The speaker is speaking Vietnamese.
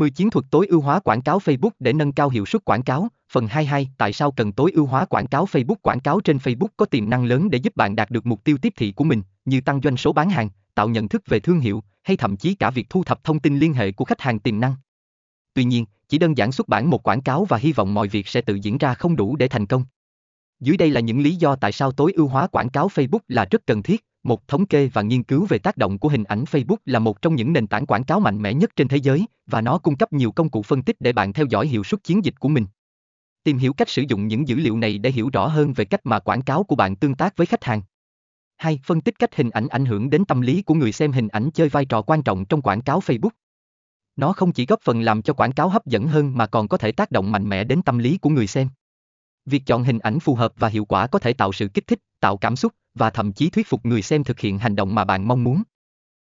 10 chiến thuật tối ưu hóa quảng cáo Facebook để nâng cao hiệu suất quảng cáo. Phần 22. Tại sao cần tối ưu hóa quảng cáo Facebook? Quảng cáo trên Facebook có tiềm năng lớn để giúp bạn đạt được mục tiêu tiếp thị của mình, như tăng doanh số bán hàng, tạo nhận thức về thương hiệu, hay thậm chí cả việc thu thập thông tin liên hệ của khách hàng tiềm năng. Tuy nhiên, chỉ đơn giản xuất bản một quảng cáo và hy vọng mọi việc sẽ tự diễn ra không đủ để thành công. Dưới đây là những lý do tại sao tối ưu hóa quảng cáo Facebook là rất cần thiết. Một, thống kê và nghiên cứu về tác động của hình ảnh. Facebook là một trong những nền tảng quảng cáo mạnh mẽ nhất trên thế giới, và nó cung cấp nhiều công cụ phân tích để bạn theo dõi hiệu suất chiến dịch của mình. Tìm hiểu cách sử dụng những dữ liệu này để hiểu rõ hơn về cách mà quảng cáo của bạn tương tác với khách hàng. 2. Phân tích cách hình ảnh ảnh hưởng đến tâm lý của người xem. Hình ảnh chơi vai trò quan trọng trong quảng cáo Facebook. Nó không chỉ góp phần làm cho quảng cáo hấp dẫn hơn mà còn có thể tác động mạnh mẽ đến tâm lý của người xem. Việc chọn hình ảnh phù hợp và hiệu quả có thể tạo sự kích thích, tạo cảm xúc và thậm chí thuyết phục người xem thực hiện hành động mà bạn mong muốn.